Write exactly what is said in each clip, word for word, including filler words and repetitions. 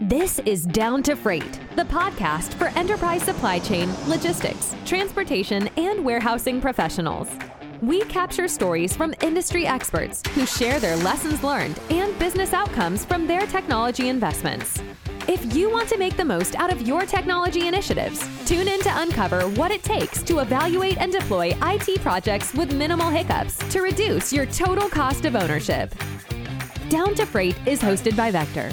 This is Down to Freight, the podcast for enterprise supply chain, logistics, transportation, and warehousing professionals. We capture stories from industry experts who share their lessons learned and business outcomes from their technology investments. If you want to make the most out of your technology initiatives, tune in to uncover what it takes to evaluate and deploy I T projects with minimal hiccups to reduce your total cost of ownership. Down to Freight is hosted by Vector.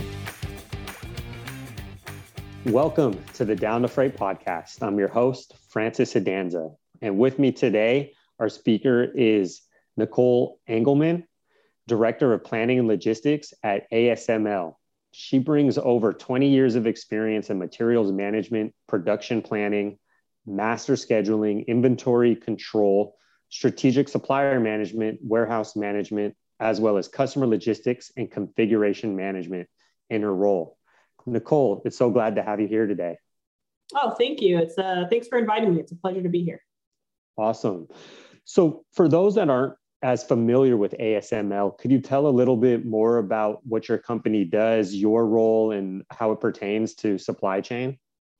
Welcome to the Down to Freight podcast. I'm your host, Francis Hidanza. And with me today, our speaker is Nicole Engelman, Director of Planning and Logistics at A S M L. She brings over twenty years of experience in materials management, production planning, master scheduling, inventory control, strategic supplier management, warehouse management, as well as customer logistics and configuration management in her role. Nicole, it's so glad to have you here today. Oh, thank you. It's uh, thanks for inviting me. It's a pleasure to be here. Awesome. So for those that aren't as familiar with A S M L, could you tell a little bit more about what your company does, your role, and how it pertains to supply chain?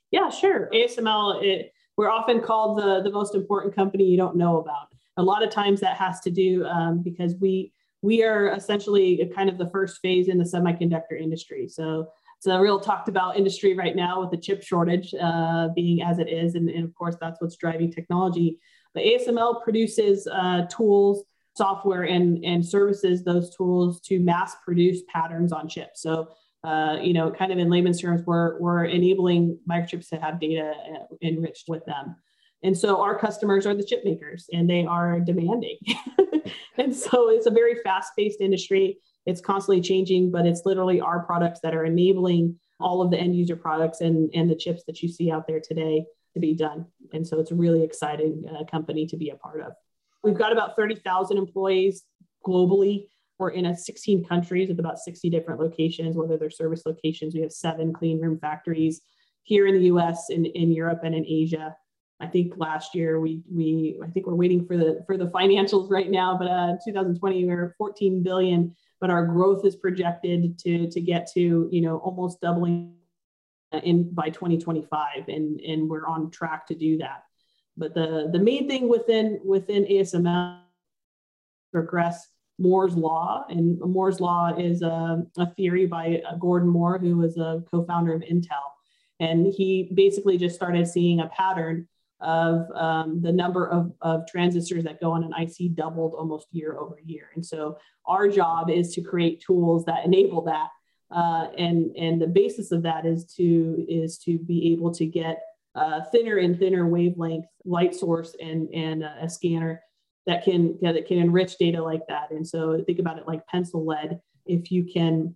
Yeah, sure. A S M L, it, we're often called the, the most important company you don't know about. A lot of times that has to do um, because we we are essentially kind of the first phase in the semiconductor industry. So it's a real talked about industry right now with the chip shortage uh, being as it is. And, and of course, that's what's driving technology. But A S M L produces uh, tools, software, and, and services those tools to mass produce patterns on chips. So, uh, you know, kind of in layman's terms, we're, we're enabling microchips to have data enriched with them. And so our customers are the chip makers, and they are demanding. And so it's a very fast-paced industry. It's constantly changing, but it's literally our products that are enabling all of the end user products and, and the chips that you see out there today to be done. And so it's a really exciting uh, company to be a part of. We've got about thirty thousand employees globally. We're in a sixteen countries with about sixty different locations, whether they're service locations. We have seven clean room factories here in the U S, in, in Europe, and in Asia. I think last year we we I think we're waiting for the for the financials right now, but uh, two thousand twenty we were fourteen billion, but our growth is projected to to get to, you know, almost doubling in by twenty twenty-five, and and we're on track to do that. But the the main thing within within A S M L progress Moore's Law, and Moore's Law is a, a theory by Gordon Moore, who was a co-founder of Intel, and he basically just started seeing a pattern of um, the number of, of transistors that go on an I C doubled almost year over year. And so our job is to create tools that enable that. Uh, and, and the basis of that is to, is to be able to get uh, thinner and thinner wavelength light source and, and a, a scanner that can, that can enrich data like that. And so think about it like pencil lead. If you can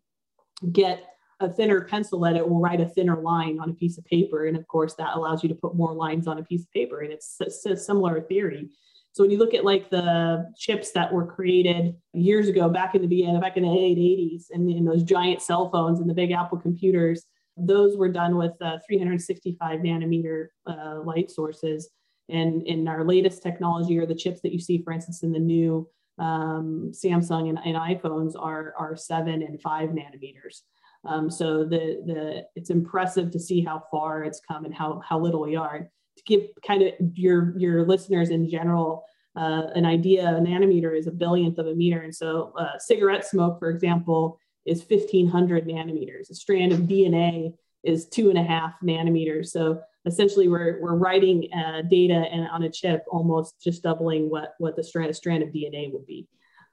get a thinner pencil lead, it will write a thinner line on a piece of paper. And of course, that allows you to put more lines on a piece of paper. And it's, it's a similar theory. So when you look at like the chips that were created years ago, back in the beginning, back in the late eighties, and in those giant cell phones and the big Apple computers, those were done with uh, three hundred sixty-five nanometer uh, light sources. And in our latest technology, or the chips that you see, for instance, in the new um, Samsung and, and iPhones are, are seven and five nanometers. Um, so the the it's impressive to see how far it's come and how how little we are. To give kind of your your listeners in general uh, an idea, a nanometer is a billionth of a meter, and so uh, cigarette smoke, for example, is fifteen hundred nanometers. A strand of D N A is two and a half nanometers. So essentially, we're we're writing uh, data and on a chip, almost just doubling what what the strand a strand of D N A would be.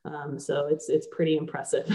Um, so it's it's pretty impressive.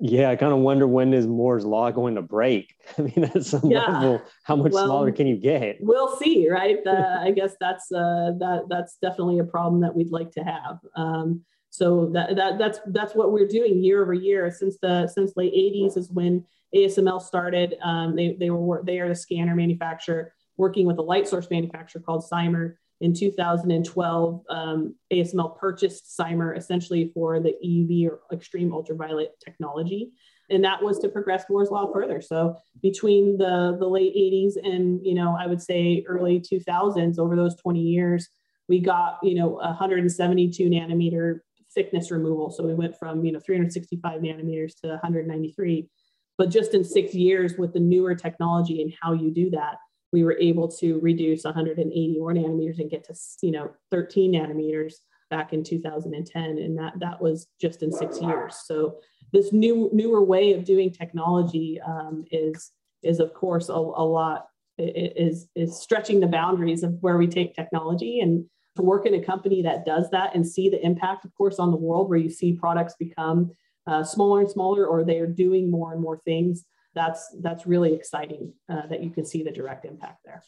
Yeah, I kind of wonder, when is Moore's Law going to break? I mean, at some yeah. level, how much well, smaller can you get? We'll see, right? Uh, I guess that's uh, that that's definitely a problem that we'd like to have. Um, so that that that's that's what we're doing year over year since the since late eighties is when A S M L started. Um, they they were they are a scanner manufacturer working with a light source manufacturer called Symer. In two thousand twelve, um, A S M L purchased Symer essentially for the E U V, or extreme ultraviolet technology, and that was to progress Moore's Law further. So between the, the late eighties and, you know, I would say early two thousands, over those twenty years, we got, you know, one hundred seventy-two nanometer thickness removal. So we went from, you know, three hundred sixty-five nanometers to one hundred ninety-three. But just in six years with the newer technology and how you do that, we were able to reduce one hundred eighty-one nanometers and get to, you know, thirteen nanometers back in two thousand ten. And that, that was just in six years. So this new newer way of doing technology um, is, is of course, a, a lot, is, is stretching the boundaries of where we take technology. And to work in a company that does that and see the impact, of course, on the world, where you see products become Uh, smaller and smaller, or they are doing more and more things. That's that's really exciting uh, that you can see the direct impact there.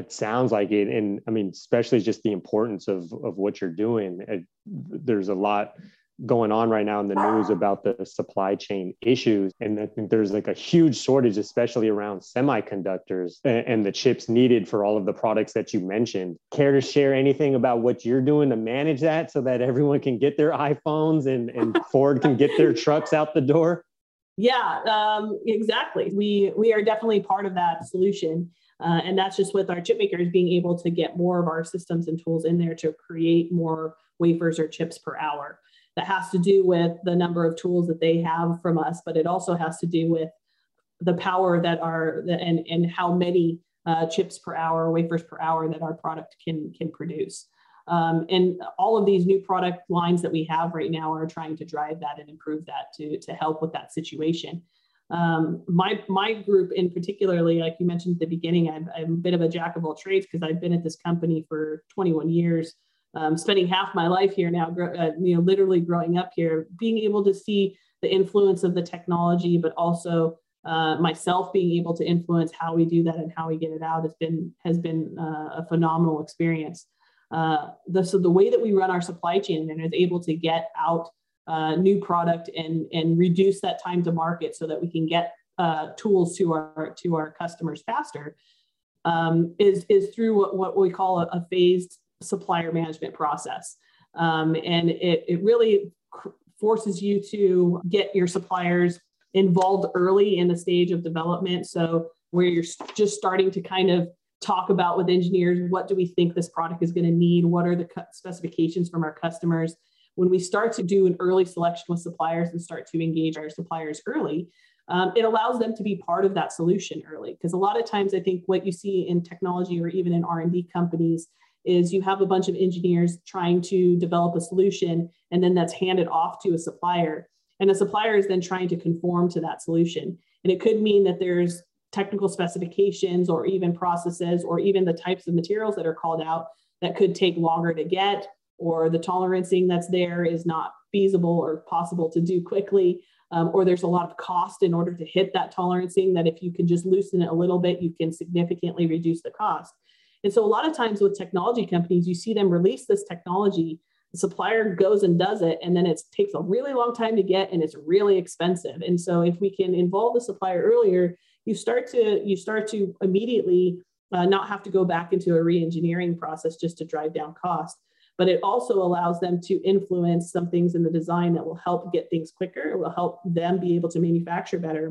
It sounds like it, and I mean, especially just the importance of of what you're doing. It, there's a lot going on right now in the news about the supply chain issues, and I think there's like a huge shortage, especially around semiconductors and, and the chips needed for all of the products that you mentioned. Care to share anything about what you're doing to manage that so that everyone can get their iPhones and, and Ford can get their trucks out the door? Yeah, um, exactly. We we are definitely part of that solution. Uh, and that's just with our chip makers being able to get more of our systems and tools in there to create more wafers or chips per hour. That has to do with the number of tools that they have from us, but it also has to do with the power that our, and, and how many uh, chips per hour, wafers per hour that our product can, can produce. Um, and all of these new product lines that we have right now are trying to drive that and improve that to, to help with that situation. Um, my, my group in particularly, like you mentioned at the beginning, I'm, I'm a bit of a jack of all trades because I've been at this company for twenty-one years. Um, spending half my life here now, uh, you know, literally growing up here, being able to see the influence of the technology, but also uh, myself being able to influence how we do that and how we get it out has been has been uh, a phenomenal experience. Uh, the, so the way that we run our supply chain and is able to get out uh, new product and and reduce that time to market so that we can get uh, tools to our to our customers faster um, is is through what what we call a, a phased supplier management process. Um, and it, it really forces you to get your suppliers involved early in the stage of development. So where you're just starting to kind of talk about with engineers, what do we think this product is going to need? What are the specifications from our customers? When we start to do an early selection with suppliers and start to engage our suppliers early, um, it allows them to be part of that solution early. Because a lot of times I think what you see in technology or even in R and D companies is you have a bunch of engineers trying to develop a solution, and then that's handed off to a supplier. And the supplier is then trying to conform to that solution. And it could mean that there's technical specifications or even processes or even the types of materials that are called out that could take longer to get, or the tolerancing that's there is not feasible or possible to do quickly, um, or there's a lot of cost in order to hit that tolerancing that if you can just loosen it a little bit, you can significantly reduce the cost. And so a lot of times with technology companies, you see them release this technology, the supplier goes and does it, and then it takes a really long time to get, and it's really expensive. And so if we can involve the supplier earlier, you start to, you start to immediately uh, not have to go back into a re-engineering process just to drive down cost. But it also allows them to influence some things in the design that will help get things quicker. It will help them be able to manufacture better.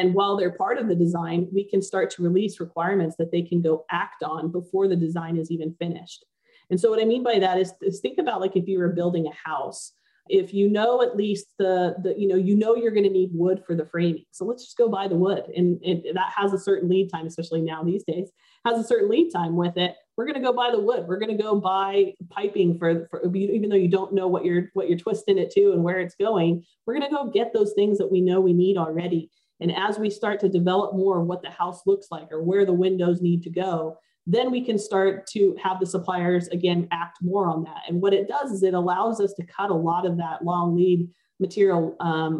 And while they're part of the design, we can start to release requirements that they can go act on before the design is even finished. And so what I mean by that is, is think about like if you were building a house, if you know at least the, the you know, you know you're going to need wood for the framing. So let's just go buy the wood. And, and that has a certain lead time, especially now these days, has a certain lead time with it. We're going to go buy the wood. We're going to go buy piping for, for, even though you don't know what you're, what you're twisting it to and where it's going, we're going to go get those things that we know we need already. And as we start to develop more of what the house looks like or where the windows need to go, then we can start to have the suppliers, again, act more on that. And what it does is it allows us to cut a lot of that long lead material um,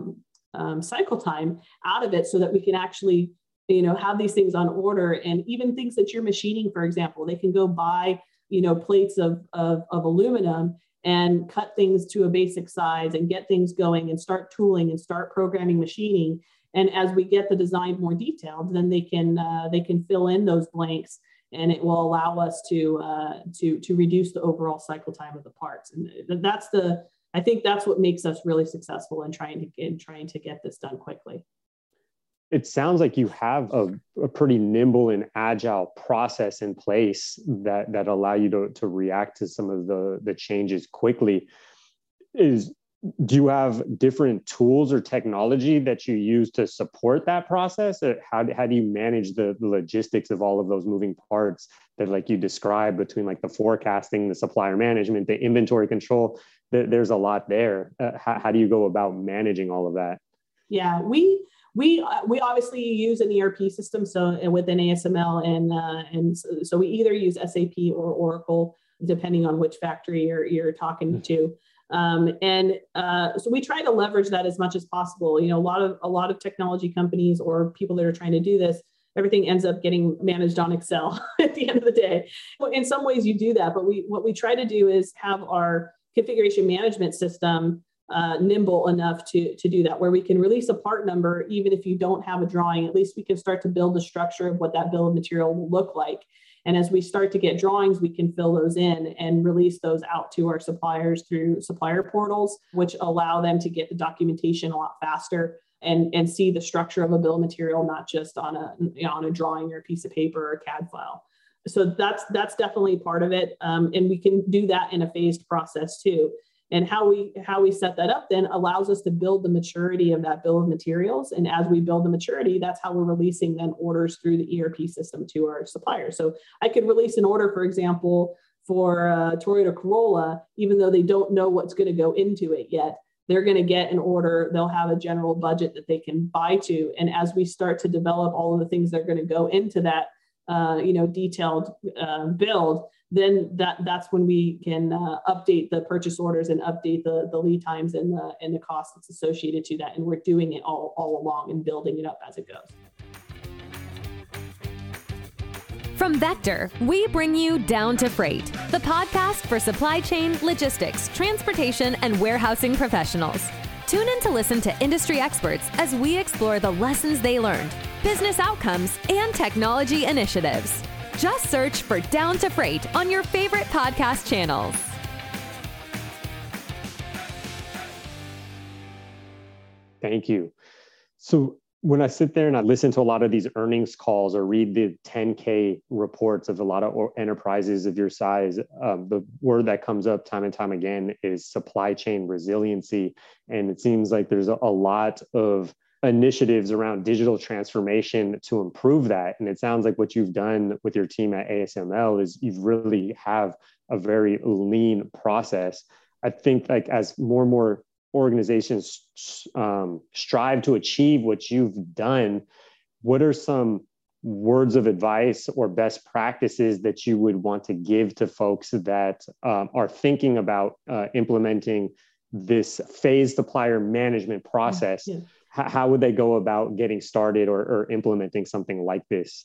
um, cycle time out of it so that we can actually, you know, have these things on order. And even things that you're machining, for example, they can go buy, you know, plates of, of, of aluminum and cut things to a basic size and get things going and start tooling and start programming machining. And as we get the design more detailed, then they can uh, they can fill in those blanks, and it will allow us to uh, to to reduce the overall cycle time of the parts. And that's the I think that's what makes us really successful in trying to in trying to get this done quickly. It sounds like you have a, a pretty nimble and agile process in place that that allow you to to react to some of the the changes quickly. Is do you have different tools or technology that you use to support that process? How how do you manage the logistics of all of those moving parts that, like you described, between like the forecasting, the supplier management, the inventory control? There's a lot there. Uh, how, how do you go about managing all of that? Yeah, we we we obviously use an E R P system, so within A S M L, and uh, and so, so we either use S A P or Oracle, depending on which factory you're you're talking to. Um, and uh, so we try to leverage that as much as possible. You know, a lot of a lot of technology companies or people that are trying to do this, everything ends up getting managed on Excel at the end of the day. In some ways, you do that, but we what we try to do is have our configuration management system uh, nimble enough to to do that, where we can release a part number even if you don't have a drawing. At least we can start to build the structure of what that bill of material will look like. And as we start to get drawings, we can fill those in and release those out to our suppliers through supplier portals, which allow them to get the documentation a lot faster and, and see the structure of a bill of material, not just on a, you know, on a drawing or a piece of paper or a C A D file. So that's, that's definitely part of it. Um, and we can do that in a phased process too. And how we, how we set that up then allows us to build the maturity of that bill of materials. And as we build the maturity, that's how we're releasing then orders through the E R P system to our suppliers. So I could release an order, for example, for uh, Toyota Corolla, even though they don't know what's going to go into it yet. They're going to get an order. They'll have a general budget that they can buy to. And as we start to develop all of the things that are going to go into that, uh, you know, detailed uh, build, then that, that's when we can uh, update the purchase orders and update the, the lead times and the, and the cost that's associated to that. And we're doing it all, all along and building it up as it goes. From Vector, we bring you Down to Freight, the podcast for supply chain, logistics, transportation, and warehousing professionals. Tune in to listen to industry experts as we explore the lessons they learned, business outcomes, and technology initiatives. Just search for Down to Freight on your favorite podcast channels. Thank you. So when I sit there and I listen to a lot of these earnings calls or read the ten K reports of a lot of enterprises of your size, uh, the word that comes up time and time again is supply chain resiliency. And it seems like there's a lot of initiatives around digital transformation to improve that. And it sounds like what you've done with your team at A S M L is you really have a very lean process. I think like as more and more organizations um, strive to achieve what you've done, what are some words of advice or best practices that you would want to give to folks that um, are thinking about uh, implementing this phased supplier management process? Yeah, yeah. How would they go about getting started or, or implementing something like this?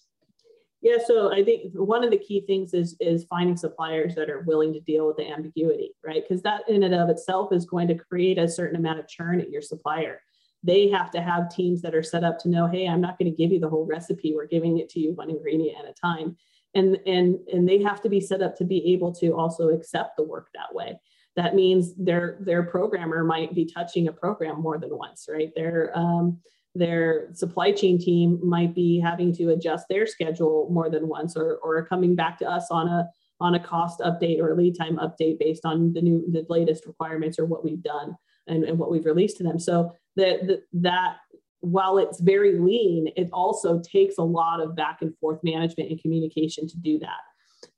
Yeah, so I think one of the key things is, is finding suppliers that are willing to deal with the ambiguity, right? Because that in and of itself is going to create a certain amount of churn at your supplier. They have to have teams that are set up to know, hey, I'm not going to give you the whole recipe. We're giving it to you one ingredient at a time. And, and, and they have to be set up to be able to also accept the work that way. That means their their programmer might be touching a program more than once, right? Their um, their supply chain team might be having to adjust their schedule more than once, or or coming back to us on a on a cost update or a lead time update based on the new the latest requirements or what we've done and, and what we've released to them. So that that, that while it's very lean, it also takes a lot of back and forth management and communication to do that.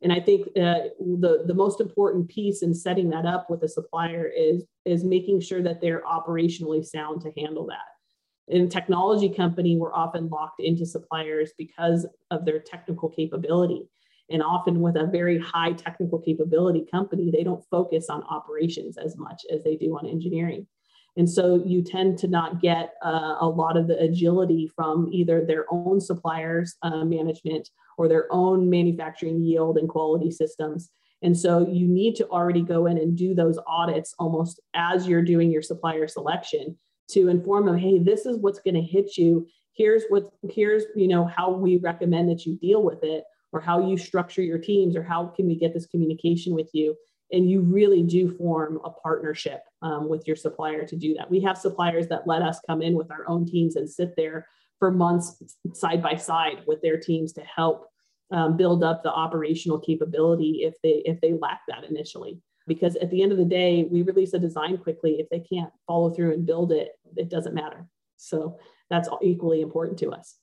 And I think uh, the, the most important piece in setting that up with a supplier is, is making sure that they're operationally sound to handle that. In a technology company, we're often locked into suppliers because of their technical capability. And often with a very high technical capability company, they don't focus on operations as much as they do on engineering. And so you tend to not get uh, a lot of the agility from either their own suppliers uh, management or their own manufacturing yield and quality systems. And so you need to already go in and do those audits almost as you're doing your supplier selection to inform them, hey, this is what's going to hit you. Here's what, here's, you know, how we recommend that you deal with it, or how you structure your teams, or how can we get this communication with you? And you really do form a partnership um, with your supplier to do that. We have suppliers that let us come in with our own teams and sit there for months side by side with their teams to help um, build up the operational capability if they if they lack that initially. because at the end of the day, we release a design quickly. If they can't follow through and build it, it doesn't matter. So that's equally important to us.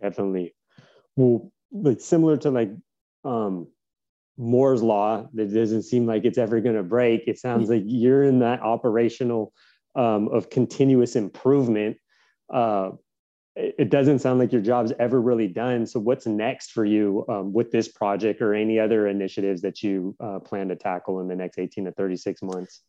Definitely. Well, it's similar to like um, Moore's Law, that doesn't seem like it's ever going to break. It sounds like you're in that operational um, of continuous improvement. Uh, it doesn't sound like your job's ever really done. So what's next for you um, with this project or any other initiatives that you uh, plan to tackle in the next eighteen to thirty-six months?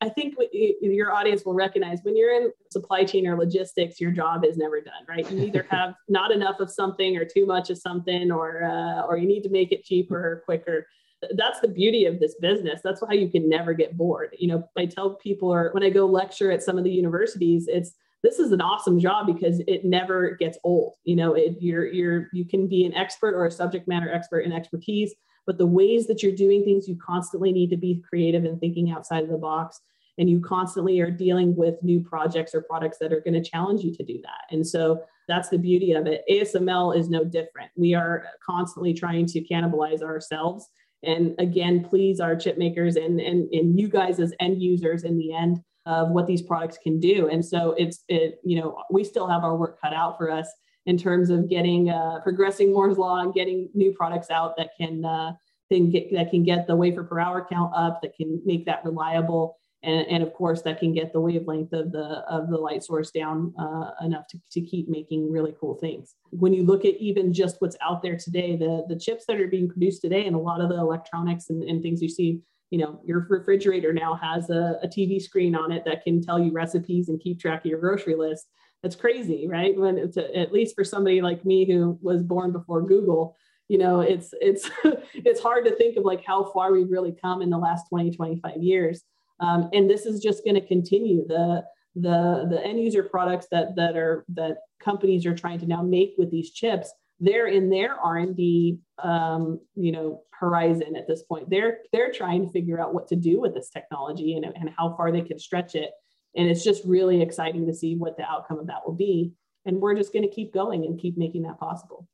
I think what you, your audience will recognize, when you're in supply chain or logistics, your job is never done, right? You either have not enough of something or too much of something, or, uh, or you need to make it cheaper or quicker. That's the beauty of this business. That's why you can never get bored. You know, I tell people, or when I go lecture at some of the universities, it's, this is an awesome job because it never gets old. You know, it, you're, you're, you can be an expert or a subject matter expert in expertise, but the ways that you're doing things, you constantly need to be creative and thinking outside of the box. And you constantly are dealing with new projects or products that are going to challenge you to do that. And so that's the beauty of it. A S M L is no different. We are constantly trying to cannibalize ourselves. And again, please our chip makers and, and, and you guys as end users in the end of what these products can do. And so it's, it, you know, we still have our work cut out for us in terms of getting, uh, progressing Moore's Law and getting new products out that can, uh, can get, that can get the wafer per hour count up, that can make that reliable. And, and of course, that can get the wavelength of the, of the light source down uh, enough to, to keep making really cool things. When you look at even just what's out there today, the, the chips that are being produced today and a lot of the electronics and, and things you see, you know, your refrigerator now has a, a T V screen on it that can tell you recipes and keep track of your grocery list. That's crazy, right? When it's a, at least for somebody like me who was born before Google, you know, it's it's it's hard to think of like how far we've really come in the last twenty, twenty-five years. Um, and this is just going to continue. The the the end user products that that are that companies are trying to now make with these chips, they're in their R and D um, you know, horizon at this point. They're they're trying to figure out what to do with this technology and, and how far they can stretch it. And it's just really exciting to see what the outcome of that will be. And we're just going to keep going and keep making that possible.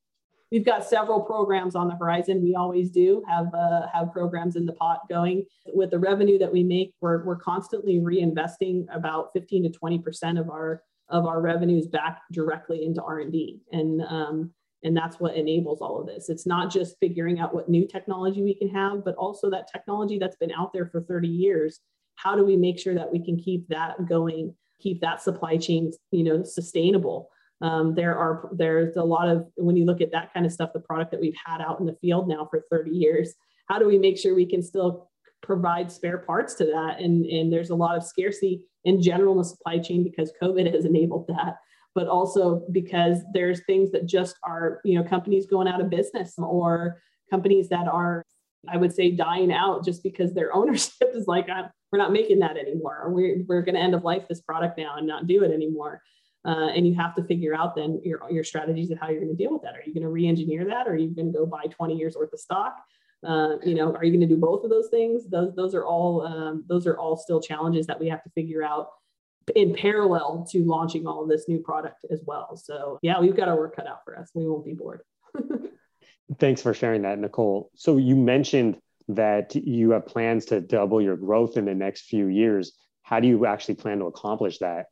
We've got several programs on the horizon. We always do have uh, have programs in the pot going. With the revenue that we make, we're, we're constantly reinvesting about fifteen to twenty percent of our of our revenues back directly into R and D. And, um, and that's what enables all of this. It's not just figuring out what new technology we can have, but also that technology that's been out there for thirty years. How do we make sure that we can keep that going, keep that supply chain, you know, sustainable? Um, there are, there's a lot of, when you look at that kind of stuff, the product that we've had out in the field now for thirty years, how do we make sure we can still provide spare parts to that? And, and there's a lot of scarcity in general in the supply chain because COVID has enabled that, but also because there's things that just are, you know, companies going out of business or companies that are, I would say, dying out just because their ownership is like, I'm, we're not making that anymore. Or we're, we're going to end of life this product now and not do it anymore. Uh, and you have to figure out then your, your strategies and how you're going to deal with that. Are you going to re-engineer that? Or are you going to go buy twenty years worth of stock? Uh, you know, are you going to do both of those things? Those, those are all, um, those are all still challenges that we have to figure out in parallel to launching all of this new product as well. So yeah, we've got our work cut out for us. We won't be bored. Thanks for sharing that, Nicole. So you mentioned that you have plans to double your growth in the next few years. How do you actually plan to accomplish that?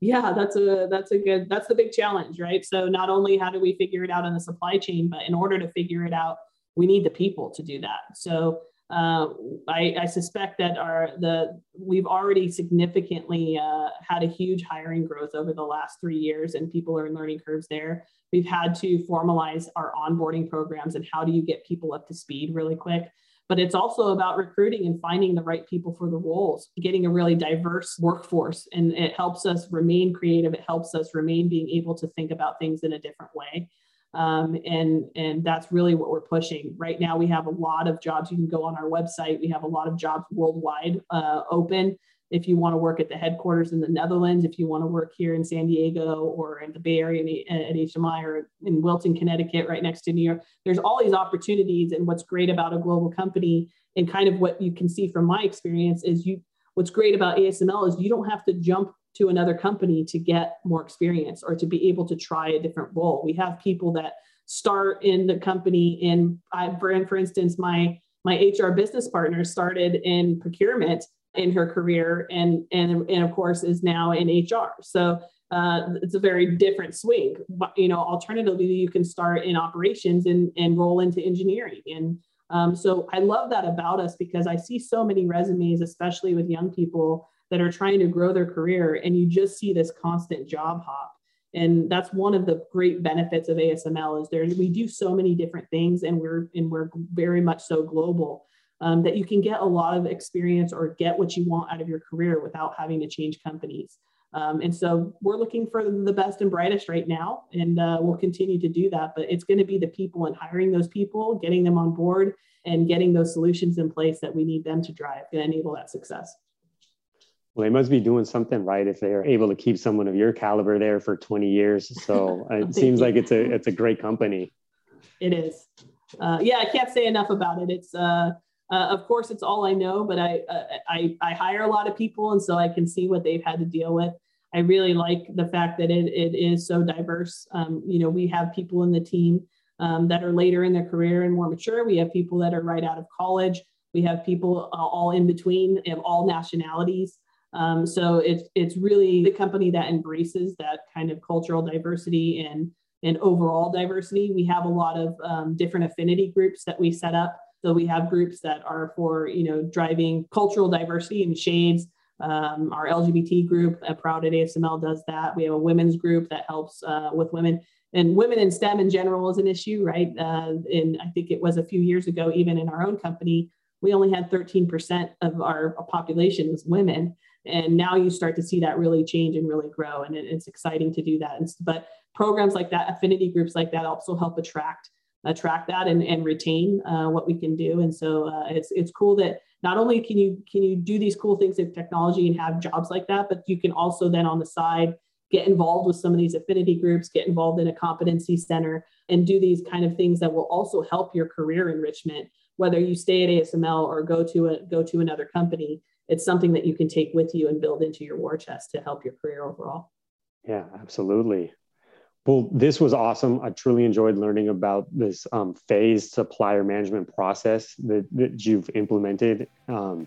Yeah, that's a, that's a good, that's the big challenge, right? So not only how do we figure it out in the supply chain, but in order to figure it out, we need the people to do that. So uh, I, I suspect that our, the, we've already significantly uh, had a huge hiring growth over the last three years and people are in learning curves there. We've had to formalize our onboarding programs and how do you get people up to speed really quick. But it's also about recruiting and finding the right people for the roles, getting a really diverse workforce. And it helps us remain creative. It helps us remain being able to think about things in a different way. Um, and, and that's really what we're pushing. Right now, we have a lot of jobs. You can go on our website. We have a lot of jobs worldwide uh, open. If you want to work at the headquarters in the Netherlands, if you want to work here in San Diego or in the Bay Area at H M I or in Wilton, Connecticut, right next to New York, there's all these opportunities. And what's great about a global company and kind of what you can see from my experience is you, what's great about A S M L is you don't have to jump to another company to get more experience or to be able to try a different role. We have people that start in the company in, I, for instance, my my H R business partner started in procurement in her career, and, and, and of course is now in H R. So uh, it's a very different swing. But, you know, alternatively, you can start in operations and, and roll into engineering. And um, so I love that about us, because I see so many resumes, especially with young people that are trying to grow their career, and you just see this constant job hop. And that's one of the great benefits of A S M L is there, we do so many different things, and we're, and we're very much so global um, that you can get a lot of experience or get what you want out of your career without having to change companies. Um, and so we're looking for the best and brightest right now, and uh, we'll continue to do that, but it's going to be the people and hiring those people, getting them on board, and getting those solutions in place that we need them to drive and enable that success. Well, they must be doing something right if they are able to keep someone of your caliber there for twenty years. So it seems like it's a it's a great company. It is. Uh, yeah, I can't say enough about it. It's uh, uh, of course it's all I know, but I, uh, I I hire a lot of people, and so I can see what they've had to deal with. I really like the fact that it it is so diverse. Um, you know, we have people in the team um, that are later in their career and more mature. We have people that are right out of college. We have people uh, all in between of all nationalities. Um, so it's, it's really the company that embraces that kind of cultural diversity and, and overall diversity. We have a lot of um, different affinity groups that we set up. So we have groups that are for, you know, driving cultural diversity and shades. Um, our L G B T group, uh, Proud at A S M L, does that. We have a women's group that helps uh, with women. And women in STEM in general is an issue, right? Uh, and I think it was a few years ago, even in our own company, we only had thirteen percent of our population was women. And now you start to see that really change and really grow. And it, it's exciting to do that. And, but programs like that, affinity groups like that also help attract attract that and, and retain uh, what we can do. And so uh, it's it's cool that not only can you can you do these cool things in technology and have jobs like that, but you can also then on the side get involved with some of these affinity groups, get involved in a competency center, and do these kind of things that will also help your career enrichment, whether you stay at A S M L or go to a, go to another company. It's something that you can take with you and build into your war chest to help your career overall. Yeah, absolutely. Well, this was awesome. I truly enjoyed learning about this um, phased supplier management process that, that you've implemented. Um,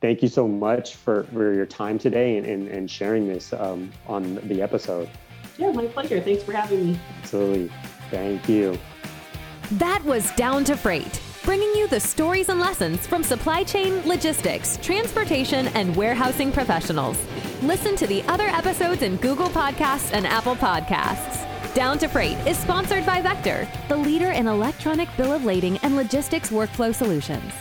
thank you so much for, for your time today and, and, and sharing this um, on the episode. Yeah, my pleasure. Thanks for having me. Absolutely. Thank you. That was Down to Freight, bringing you the stories and lessons from supply chain, logistics, transportation, and warehousing professionals. Listen to the other episodes in Google Podcasts and Apple Podcasts. Down to Freight is sponsored by Vector, the leader in electronic bill of lading and logistics workflow solutions.